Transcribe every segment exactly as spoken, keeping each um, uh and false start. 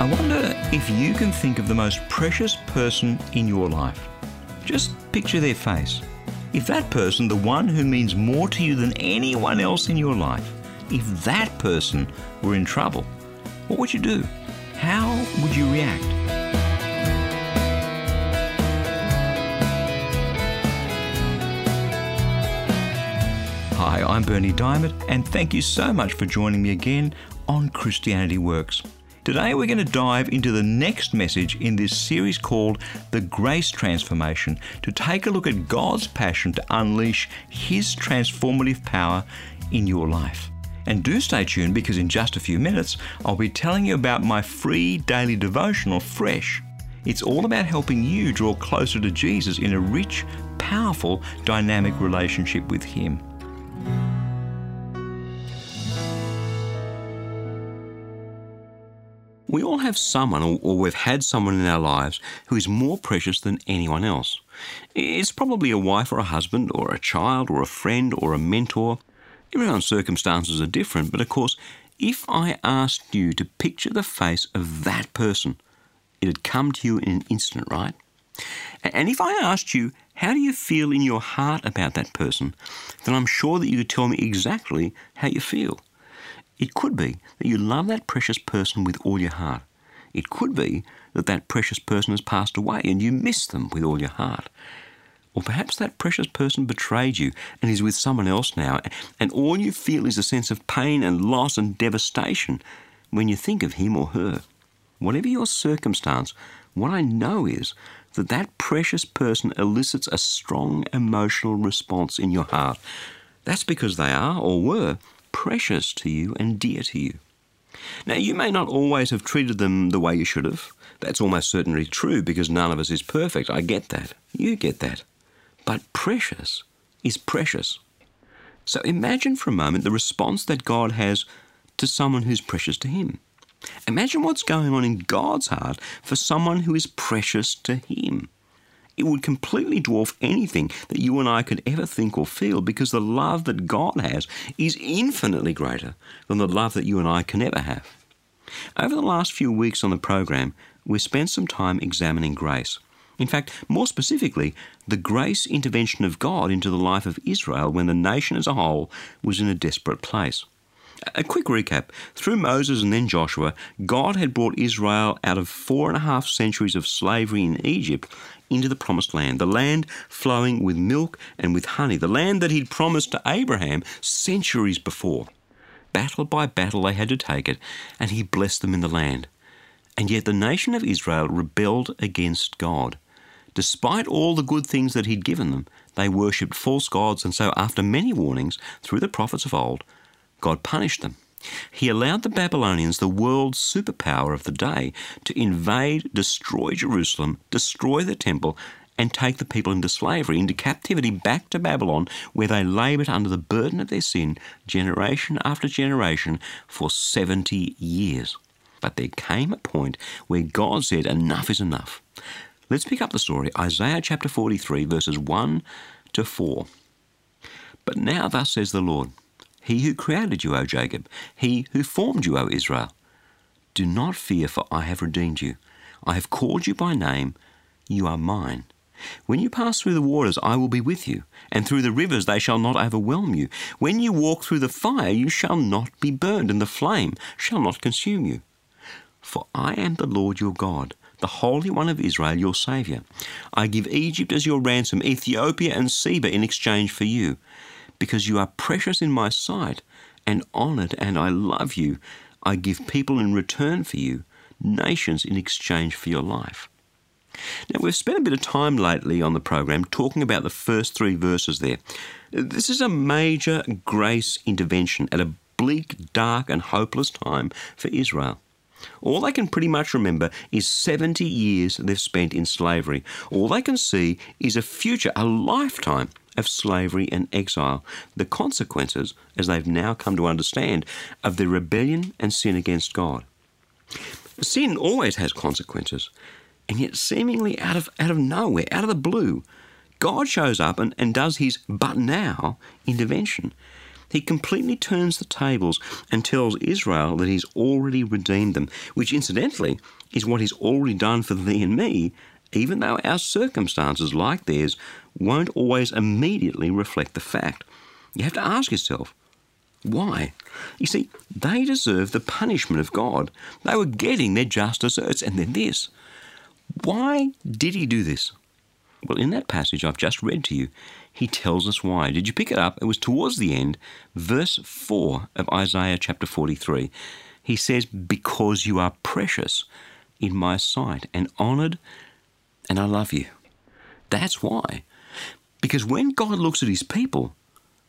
I wonder if you can think of the most precious person in your life. Just picture their face. If that person, the one who means more to you than anyone else in your life, if that person were in trouble, what would you do? How would you react? Hi, I'm Bernie Diamond, and thank you so much for joining me again on Christianity Works. Today we're going to dive into the next message in this series called The Grace Transformation, to take a look at God's passion to unleash His transformative power in your life. And do stay tuned, because in just a few minutes I'll be telling you about my free daily devotional, Fresh. It's all about helping you draw closer to Jesus in a rich, powerful, dynamic relationship with Him. We all have someone, or we've had someone in our lives who is more precious than anyone else. It's probably a wife or a husband or a child or a friend or a mentor. Everyone's circumstances are different, but of course, if I asked you to picture the face of that person, it'd come to you in an instant, right? And if I asked you, how do you feel in your heart about that person, then I'm sure that you could tell me exactly how you feel. It could be that you love that precious person with all your heart. It could be that that precious person has passed away and you miss them with all your heart. Or perhaps that precious person betrayed you and is with someone else now, and all you feel is a sense of pain and loss and devastation when you think of him or her. Whatever your circumstance, what I know is that that precious person elicits a strong emotional response in your heart. That's because they are, or were, precious to you and dear to you. Now, you may not always have treated them the way you should have. That's almost certainly true, because none of us is perfect. I get that. You get that. But precious is precious. So imagine for a moment the response that God has to someone who's precious to Him. Imagine what's going on in God's heart for someone who is precious to Him. It would completely dwarf anything that you and I could ever think or feel, because the love that God has is infinitely greater than the love that you and I can ever have. Over the last few weeks on the program, we've spent some time examining grace. In fact, more specifically, the grace intervention of God into the life of Israel when the nation as a whole was in a desperate place. A quick recap. Through Moses and then Joshua, God had brought Israel out of four and a half centuries of slavery in Egypt into the promised land, the land flowing with milk and with honey, the land that He'd promised to Abraham centuries before. Battle by battle they had to take it, and He blessed them in the land. And yet the nation of Israel rebelled against God. Despite all the good things that He'd given them, they worshipped false gods, and so after many warnings through the prophets of old, God punished them. He allowed the Babylonians, the world's superpower of the day, to invade, destroy Jerusalem, destroy the temple, and take the people into slavery, into captivity back to Babylon, where they laboured under the burden of their sin, generation after generation, for seventy years. But there came a point where God said, enough is enough. Let's pick up the story, Isaiah chapter forty-three, verses one to four. But now thus says the Lord, He who created you, O Jacob, He who formed you, O Israel. Do not fear, for I have redeemed you. I have called you by name. You are mine. When you pass through the waters, I will be with you, and through the rivers they shall not overwhelm you. When you walk through the fire, you shall not be burned, and the flame shall not consume you. For I am the Lord your God, the Holy One of Israel, your Saviour. I give Egypt as your ransom, Ethiopia and Seba in exchange for you. Because you are precious in my sight and honoured, and I love you, I give people in return for you, nations in exchange for your life. Now, we've spent a bit of time lately on the program talking about the first three verses there. This is a major grace intervention at a bleak, dark and hopeless time for Israel. All they can pretty much remember is seventy years they've spent in slavery. All they can see is a future, a lifetime of slavery and exile, the consequences, as they've now come to understand, of their rebellion and sin against God. Sin always has consequences, and yet seemingly out of out of nowhere, out of the blue, God shows up and, and does His but now intervention. he completely turns the tables and tells Israel that he's already redeemed them, which incidentally is what he's already done for thee and me, even though our circumstances, like theirs, won't always immediately reflect the fact. You have to ask yourself, why? You see, they deserve the punishment of God. They were getting their just deserts, and then this. Why did he do this? Well, in that passage I've just read to you, he tells us why. Did you pick it up? It was towards the end, verse four of Isaiah chapter forty-three. He says, "Because you are precious in my sight and honoured, and I love you." That's why. Because when God looks at his people,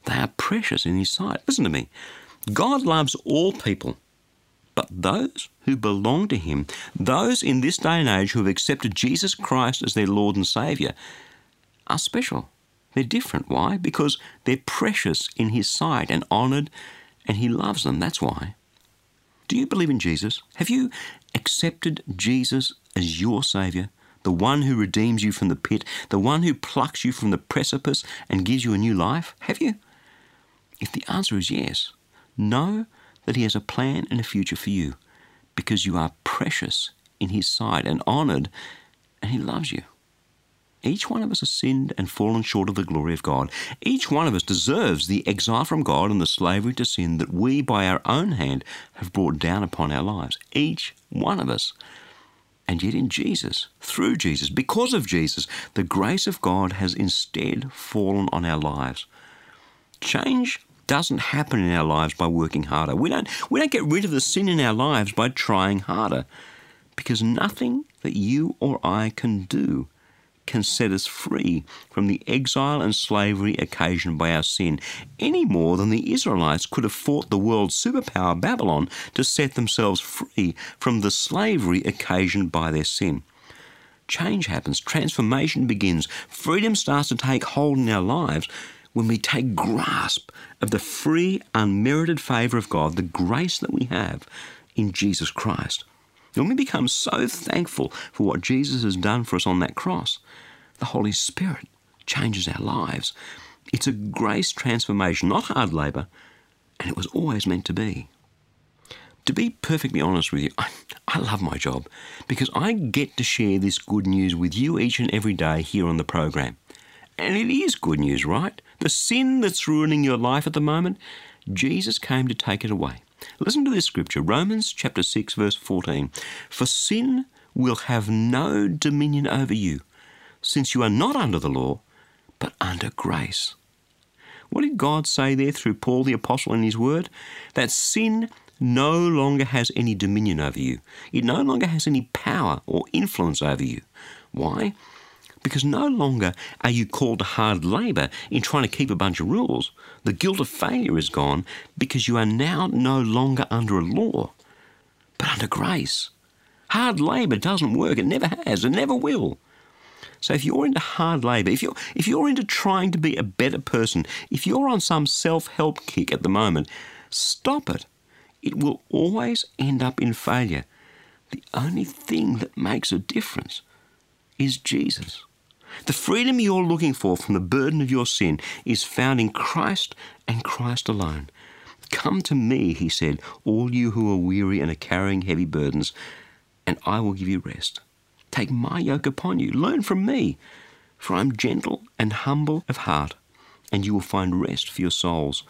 they are precious in his sight. Listen to me. God loves all people, but those who belong to him, those in this day and age who have accepted Jesus Christ as their Lord and Saviour, are special. They're different. Why? Because they're precious in his sight and honoured, and he loves them. That's why. Do you believe in Jesus? Have you accepted Jesus as your Saviour? The one who redeems you from the pit, the one who plucks you from the precipice and gives you a new life? Have you? If the answer is yes, know that he has a plan and a future for you, because you are precious in his sight and honoured, and he loves you. Each one of us has sinned and fallen short of the glory of God. Each one of us deserves the exile from God and the slavery to sin that we, by our own hand, have brought down upon our lives. Each one of us. And yet in Jesus, through Jesus, because of Jesus, the grace of God has instead fallen on our lives. Change doesn't happen in our lives by working harder. We don't, we don't get rid of the sin in our lives by trying harder, because nothing that you or I can do can set us free from the exile and slavery occasioned by our sin, any more than the Israelites could have fought the world's superpower Babylon to set themselves free from the slavery occasioned by their sin. Change happens, transformation begins, freedom starts to take hold in our lives when we take grasp of the free, unmerited favour of God, the grace that we have in Jesus Christ. When we become so thankful for what Jesus has done for us on that cross, the Holy Spirit changes our lives. It's a grace transformation, not hard labour, and it was always meant to be. To be perfectly honest with you, I, I love my job because I get to share this good news with you each and every day here on the program. And it is good news, right? The sin that's ruining your life at the moment, Jesus came to take it away. Listen to this scripture, Romans chapter six, verse fourteen. "For sin will have no dominion over you, since you are not under the law, but under grace." What did God say there through Paul the Apostle in his word? That sin no longer has any dominion over you. It no longer has any power or influence over you. Why? Because no longer are you called to hard labour in trying to keep a bunch of rules. The guilt of failure is gone because you are now no longer under a law, but under grace. Hard labour doesn't work. It never has. It never will. So if you're into hard labour, if you're, if you're into trying to be a better person, if you're on some self-help kick at the moment, stop it. It will always end up in failure. The only thing that makes a difference is Jesus. The freedom you're looking for from the burden of your sin is found in Christ and Christ alone. "Come to me," he said, "all you who are weary and are carrying heavy burdens, and I will give you rest. Take my yoke upon you. Learn from me, for I am gentle and humble of heart, and you will find rest for your souls.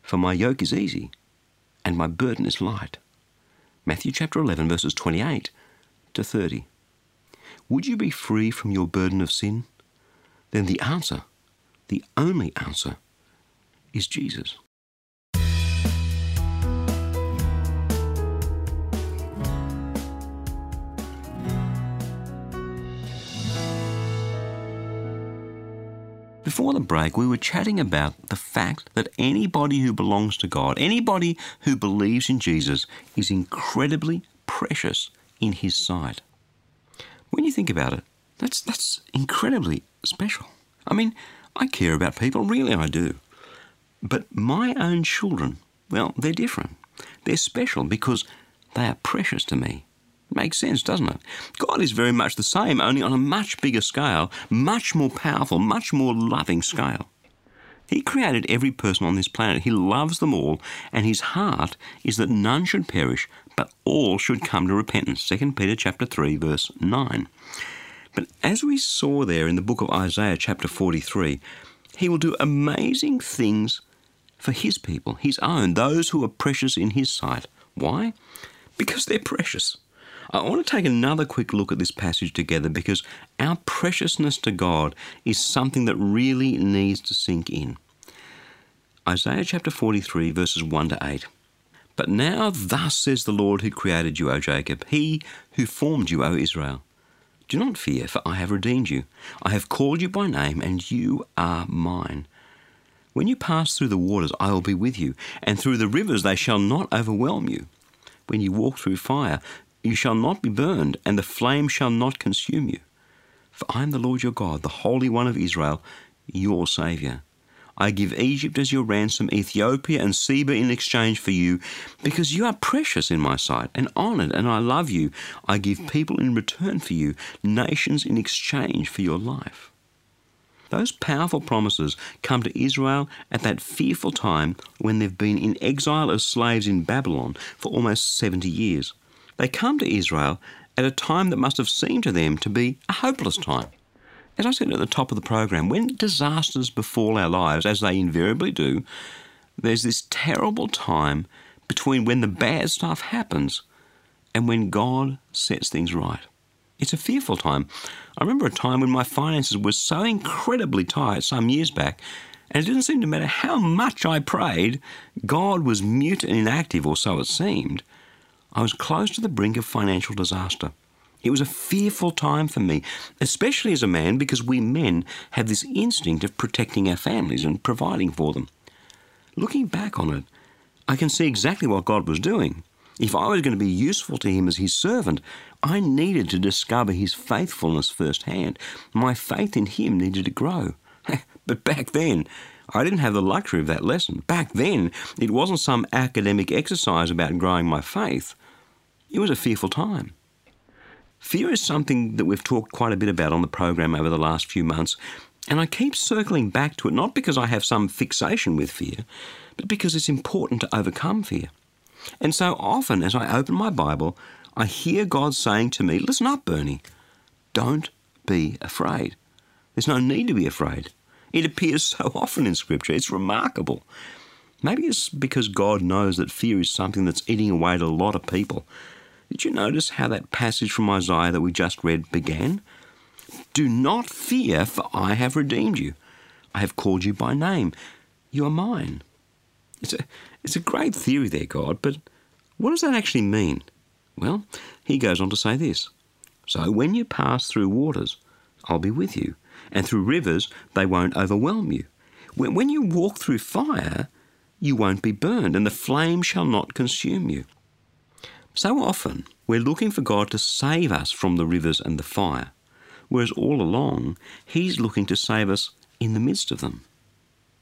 For my yoke is easy, and my burden is light." Matthew chapter eleven, verses twenty-eight to thirty. Would you be free from your burden of sin? Then the answer, the only answer, is Jesus. Before the break, we were chatting about the fact that anybody who belongs to God, anybody who believes in Jesus, is incredibly precious in his sight. When you think about it, that's that's incredibly special. I mean, I care about people, really I do. But my own children, well, they're different. They're special because they are precious to me. Makes sense, doesn't it? God is very much the same, only on a much bigger scale, much more powerful, much more loving scale. He created every person on this planet. He loves them all, and his heart is that none should perish, but all should come to repentance. Second Peter chapter three, verse nine. But as we saw there in the book of Isaiah chapter forty-three, he will do amazing things for his people, his own, those who are precious in his sight. Why? Because they're precious. I want to take another quick look at this passage together, because our preciousness to God is something that really needs to sink in. Isaiah chapter forty-three, verses one to eight. But now thus says the Lord who created you, O Jacob, he who formed you, O Israel. Do not fear, for I have redeemed you. I have called you by name, and you are mine. When you pass through the waters, I will be with you, and through the rivers they shall not overwhelm you. When you walk through fire, you shall not be burned, and the flame shall not consume you. For I am the Lord your God, the Holy One of Israel, your Saviour. I give Egypt as your ransom, Ethiopia and Seba in exchange for you, because you are precious in my sight and honoured, and I love you. I give people in return for you, nations in exchange for your life. Those powerful promises come to Israel at that fearful time when they've been in exile as slaves in Babylon for almost seventy years. They come to Israel at a time that must have seemed to them to be a hopeless time. As I said at the top of the program, when disasters befall our lives, as they invariably do, there's this terrible time between when the bad stuff happens and when God sets things right. It's a fearful time. I remember a time when my finances were so incredibly tight some years back, and it didn't seem to matter how much I prayed, God was mute and inactive, or so it seemed. I was close to the brink of financial disaster. It was a fearful time for me, especially as a man, because we men have this instinct of protecting our families and providing for them. Looking back on it, I can see exactly what God was doing. If I was going to be useful to him as his servant, I needed to discover his faithfulness firsthand. My faith in him needed to grow. But back then, I didn't have the luxury of that lesson. Back then, it wasn't some academic exercise about growing my faith. It was a fearful time. Fear is something that we've talked quite a bit about on the program over the last few months, and I keep circling back to it, not because I have some fixation with fear, but because it's important to overcome fear. And so often as I open my Bible, I hear God saying to me, listen up, Bernie, don't be afraid. There's no need to be afraid. It appears so often in Scripture. It's remarkable. Maybe it's because God knows that fear is something that's eating away at a lot of people. Did you notice how that passage from Isaiah that we just read began? Do not fear, for I have redeemed you. I have called you by name. You are mine. It's a, it's a great theory there, God, but what does that actually mean? Well, he goes on to say this. So when you pass through waters, I'll be with you, and through rivers, they won't overwhelm you. When, when you walk through fire, you won't be burned, and the flame shall not consume you. So often, we're looking for God to save us from the rivers and the fire, whereas all along, he's looking to save us in the midst of them.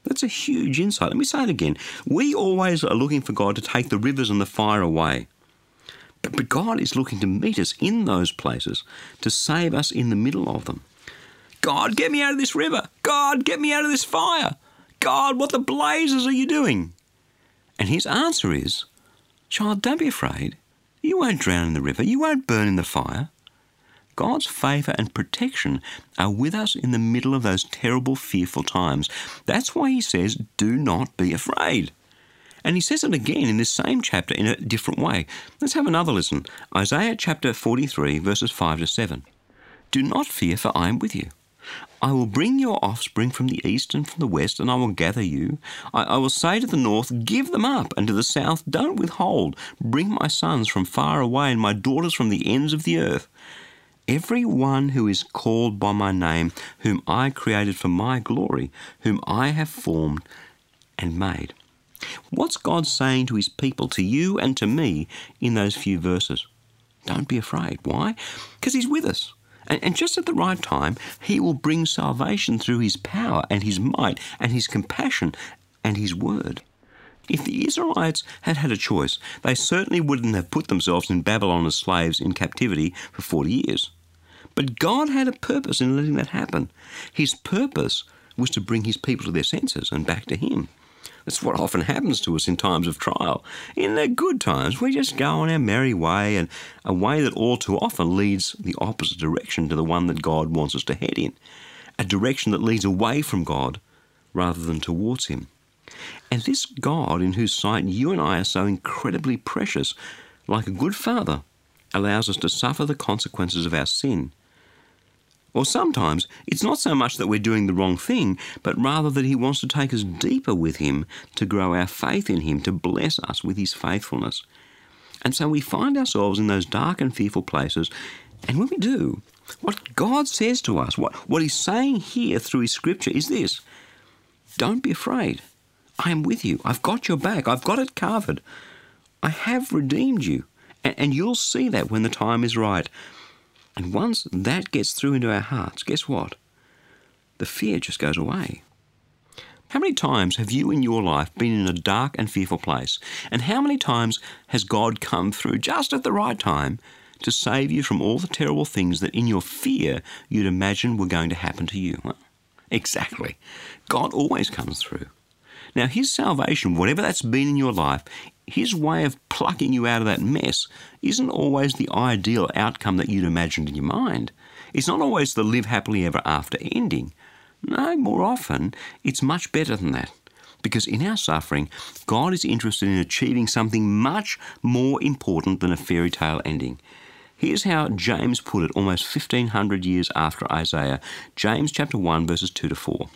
That's a huge insight. Let me say it again. We always are looking for God to take the rivers and the fire away. But, but God is looking to meet us in those places, to save us in the middle of them. God, get me out of this river. God, get me out of this fire. God, what the blazes are you doing? And his answer is, child, don't be afraid. You won't drown in the river. You won't burn in the fire. God's favour and protection are with us in the middle of those terrible, fearful times. That's why he says, do not be afraid. And he says it again in this same chapter in a different way. Let's have another listen. Isaiah chapter forty-three, verses five to seven. Do not fear, for I am with you. I will bring your offspring from the east and from the west, and I will gather you. I, I will say to the north, give them up, and to the south, don't withhold. Bring my sons from far away and my daughters from the ends of the earth. Every one who is called by my name, whom I created for my glory, whom I have formed and made. What's God saying to his people, to you and to me, in those few verses? Don't be afraid. Why? Because he's with us. And, and just at the right time, he will bring salvation through his power and his might and his compassion and his word. If the Israelites had had a choice, they certainly wouldn't have put themselves in Babylon as slaves in captivity for forty years. But God had a purpose in letting that happen. His purpose was to bring his people to their senses and back to him. That's what often happens to us in times of trial. In the good times, we just go on our merry way, and a way that all too often leads the opposite direction to the one that God wants us to head in, a direction that leads away from God rather than towards him. And this God, in whose sight you and I are so incredibly precious, like a good father, allows us to suffer the consequences of our sin. Or sometimes it's not so much that we're doing the wrong thing, but rather that he wants to take us deeper with him, to grow our faith in him, to bless us with his faithfulness. And so we find ourselves in those dark and fearful places, and when we do, what God says to us, what, what he's saying here through his scripture is this: don't be afraid. I am with you. I've got your back. I've got it covered. I have redeemed you. And, and you'll see that when the time is right. And once that gets through into our hearts, guess what? The fear just goes away. How many times have you in your life been in a dark and fearful place? And how many times has God come through just at the right time to save you from all the terrible things that in your fear you'd imagine were going to happen to you? Well, exactly. God always comes through. Now, his salvation, whatever that's been in your life, his way of plucking you out of that mess isn't always the ideal outcome that you'd imagined in your mind. It's not always the live happily ever after ending. No, more often, it's much better than that. Because in our suffering, God is interested in achieving something much more important than a fairy tale ending. Here's how James put it almost fifteen hundred years after Isaiah, James chapter one, verses two to four.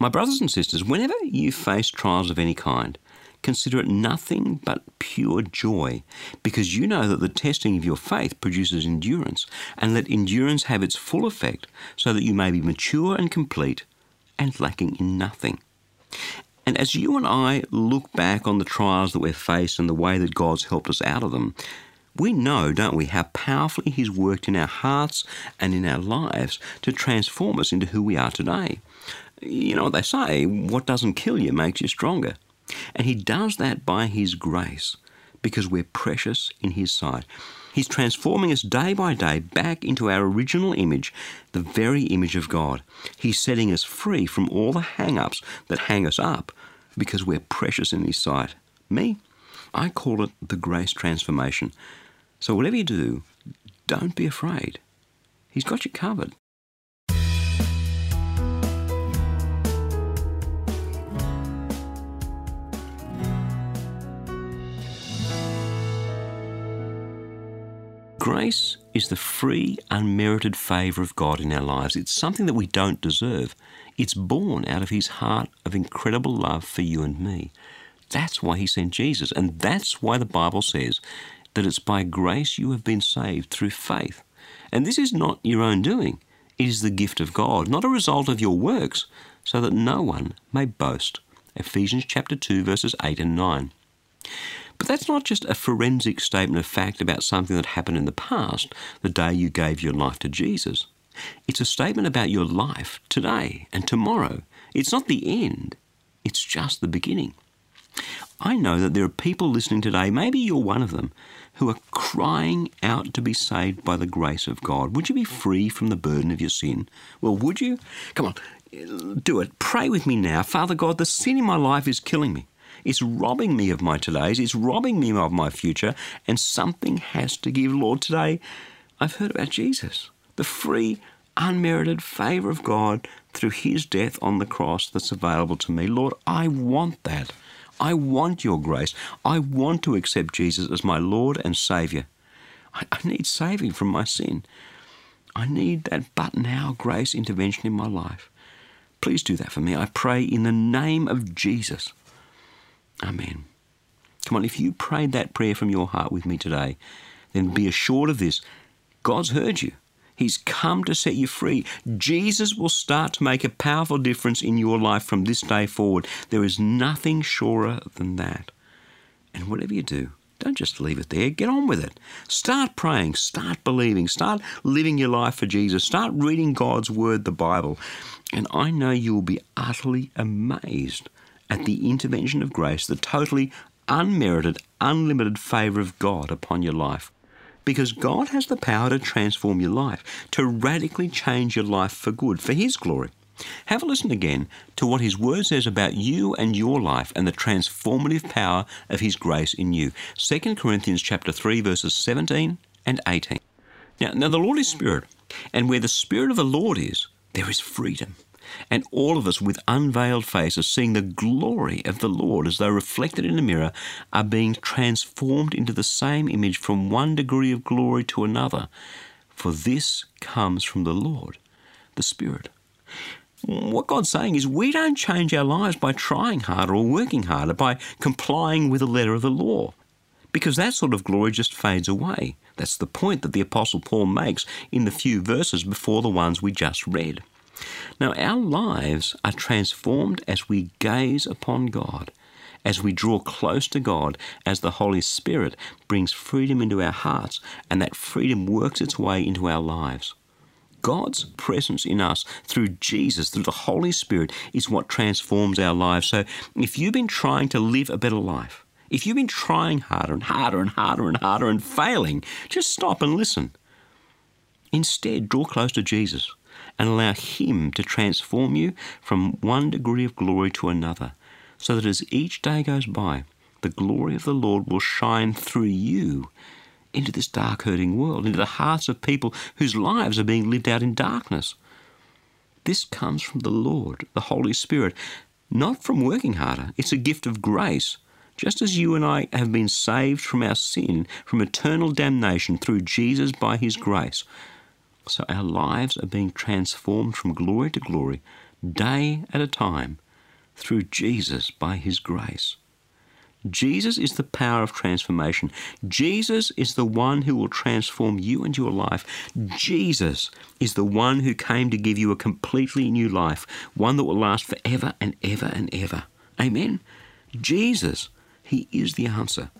My brothers and sisters, whenever you face trials of any kind, consider it nothing but pure joy, because you know that the testing of your faith produces endurance, and let endurance have its full effect, so that you may be mature and complete and lacking in nothing. And as you and I look back on the trials that we've faced and the way that God's helped us out of them, we know, don't we, how powerfully he's worked in our hearts and in our lives to transform us into who we are today. You know what they say, what doesn't kill you makes you stronger. And he does that by his grace, because we're precious in his sight. He's transforming us day by day back into our original image, the very image of God. He's setting us free from all the hang-ups that hang us up, because we're precious in his sight. Me, I call it the grace transformation. So whatever you do, don't be afraid. He's got you covered. Grace is the free, unmerited favour of God in our lives. It's something that we don't deserve. It's born out of his heart of incredible love for you and me. That's why he sent Jesus, and that's why the Bible says that it's by grace you have been saved through faith. And this is not your own doing. It is the gift of God, not a result of your works, so that no one may boast. Ephesians chapter two, verses eight and nine. But that's not just a forensic statement of fact about something that happened in the past, the day you gave your life to Jesus. It's a statement about your life today and tomorrow. It's not the end. It's just the beginning. I know that there are people listening today, maybe you're one of them, who are crying out to be saved by the grace of God. Would you be free from the burden of your sin? Well, would you? Come on, do it. Pray with me now. Father God, the sin in my life is killing me. It's robbing me of my todays. It's robbing me of my future. And something has to give, Lord. Today, I've heard about Jesus, the free, unmerited favour of God through his death on the cross that's available to me. Lord, I want that. I want your grace. I want to accept Jesus as my Lord and Saviour. I, I need saving from my sin. I need that but now grace intervention in my life. Please do that for me. I pray in the name of Jesus. Amen. Come on, if you prayed that prayer from your heart with me today, then be assured of this. God's heard you. He's come to set you free. Jesus will start to make a powerful difference in your life from this day forward. There is nothing surer than that. And whatever you do, don't just leave it there. Get on with it. Start praying. Start believing. Start living your life for Jesus. Start reading God's Word, the Bible. And I know you will be utterly amazed at the intervention of grace, the totally unmerited, unlimited favour of God upon your life. Because God has the power to transform your life, to radically change your life for good, for his glory. Have a listen again to what His Word says about you and your life and the transformative power of His grace in you. Second Corinthians chapter three, verses seventeen and eighteen. Now, now the Lord is Spirit, and where the Spirit of the Lord is, there is freedom. And all of us with unveiled faces, seeing the glory of the Lord as though reflected in a mirror, are being transformed into the same image from one degree of glory to another. For this comes from the Lord, the Spirit. What God's saying is we don't change our lives by trying harder or working harder, by complying with the letter of the law, because that sort of glory just fades away. That's the point that the Apostle Paul makes in the few verses before the ones we just read. Now, our lives are transformed as we gaze upon God, as we draw close to God, as the Holy Spirit brings freedom into our hearts, and that freedom works its way into our lives. God's presence in us through Jesus, through the Holy Spirit, is what transforms our lives. So if you've been trying to live a better life, if you've been trying harder and harder and harder and harder and failing, just stop and listen. Instead, draw close to Jesus and allow Him to transform you from one degree of glory to another, so that as each day goes by, the glory of the Lord will shine through you into this dark, hurting world, into the hearts of people whose lives are being lived out in darkness. This comes from the Lord, the Holy Spirit, not from working harder. It's a gift of grace. Just as you and I have been saved from our sin, from eternal damnation through Jesus by His grace, so our lives are being transformed from glory to glory, day at a time, through Jesus by His grace. Jesus is the power of transformation. Jesus is the one who will transform you and your life. Jesus is the one who came to give you a completely new life, one that will last forever and ever and ever. Amen? Jesus, He is the answer.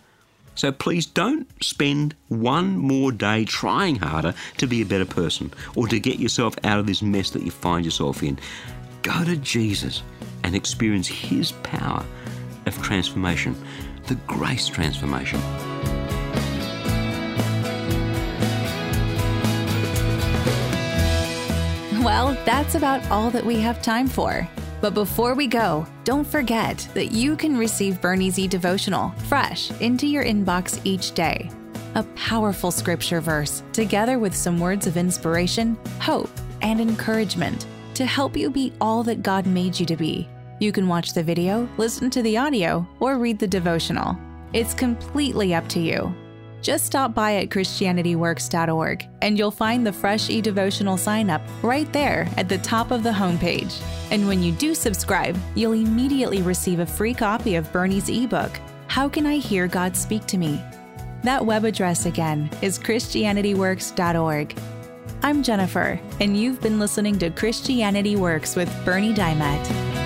So please don't spend one more day trying harder to be a better person or to get yourself out of this mess that you find yourself in. Go to Jesus and experience His power of transformation, the grace transformation. Well, that's about all that we have time for. But before we go, don't forget that you can receive Bernie's e-devotional, Fresh, into your inbox each day. A powerful scripture verse, together with some words of inspiration, hope, and encouragement to help you be all that God made you to be. You can watch the video, listen to the audio, or read the devotional. It's completely up to you. Just stop by at Christianity Works dot org and you'll find the Fresh e-devotional sign-up right there at the top of the homepage. And when you do subscribe, you'll immediately receive a free copy of Bernie's ebook, How Can I Hear God Speak to Me? That web address again is Christianity Works dot org. I'm Jennifer, and you've been listening to Christianity Works with Bernie Diamond.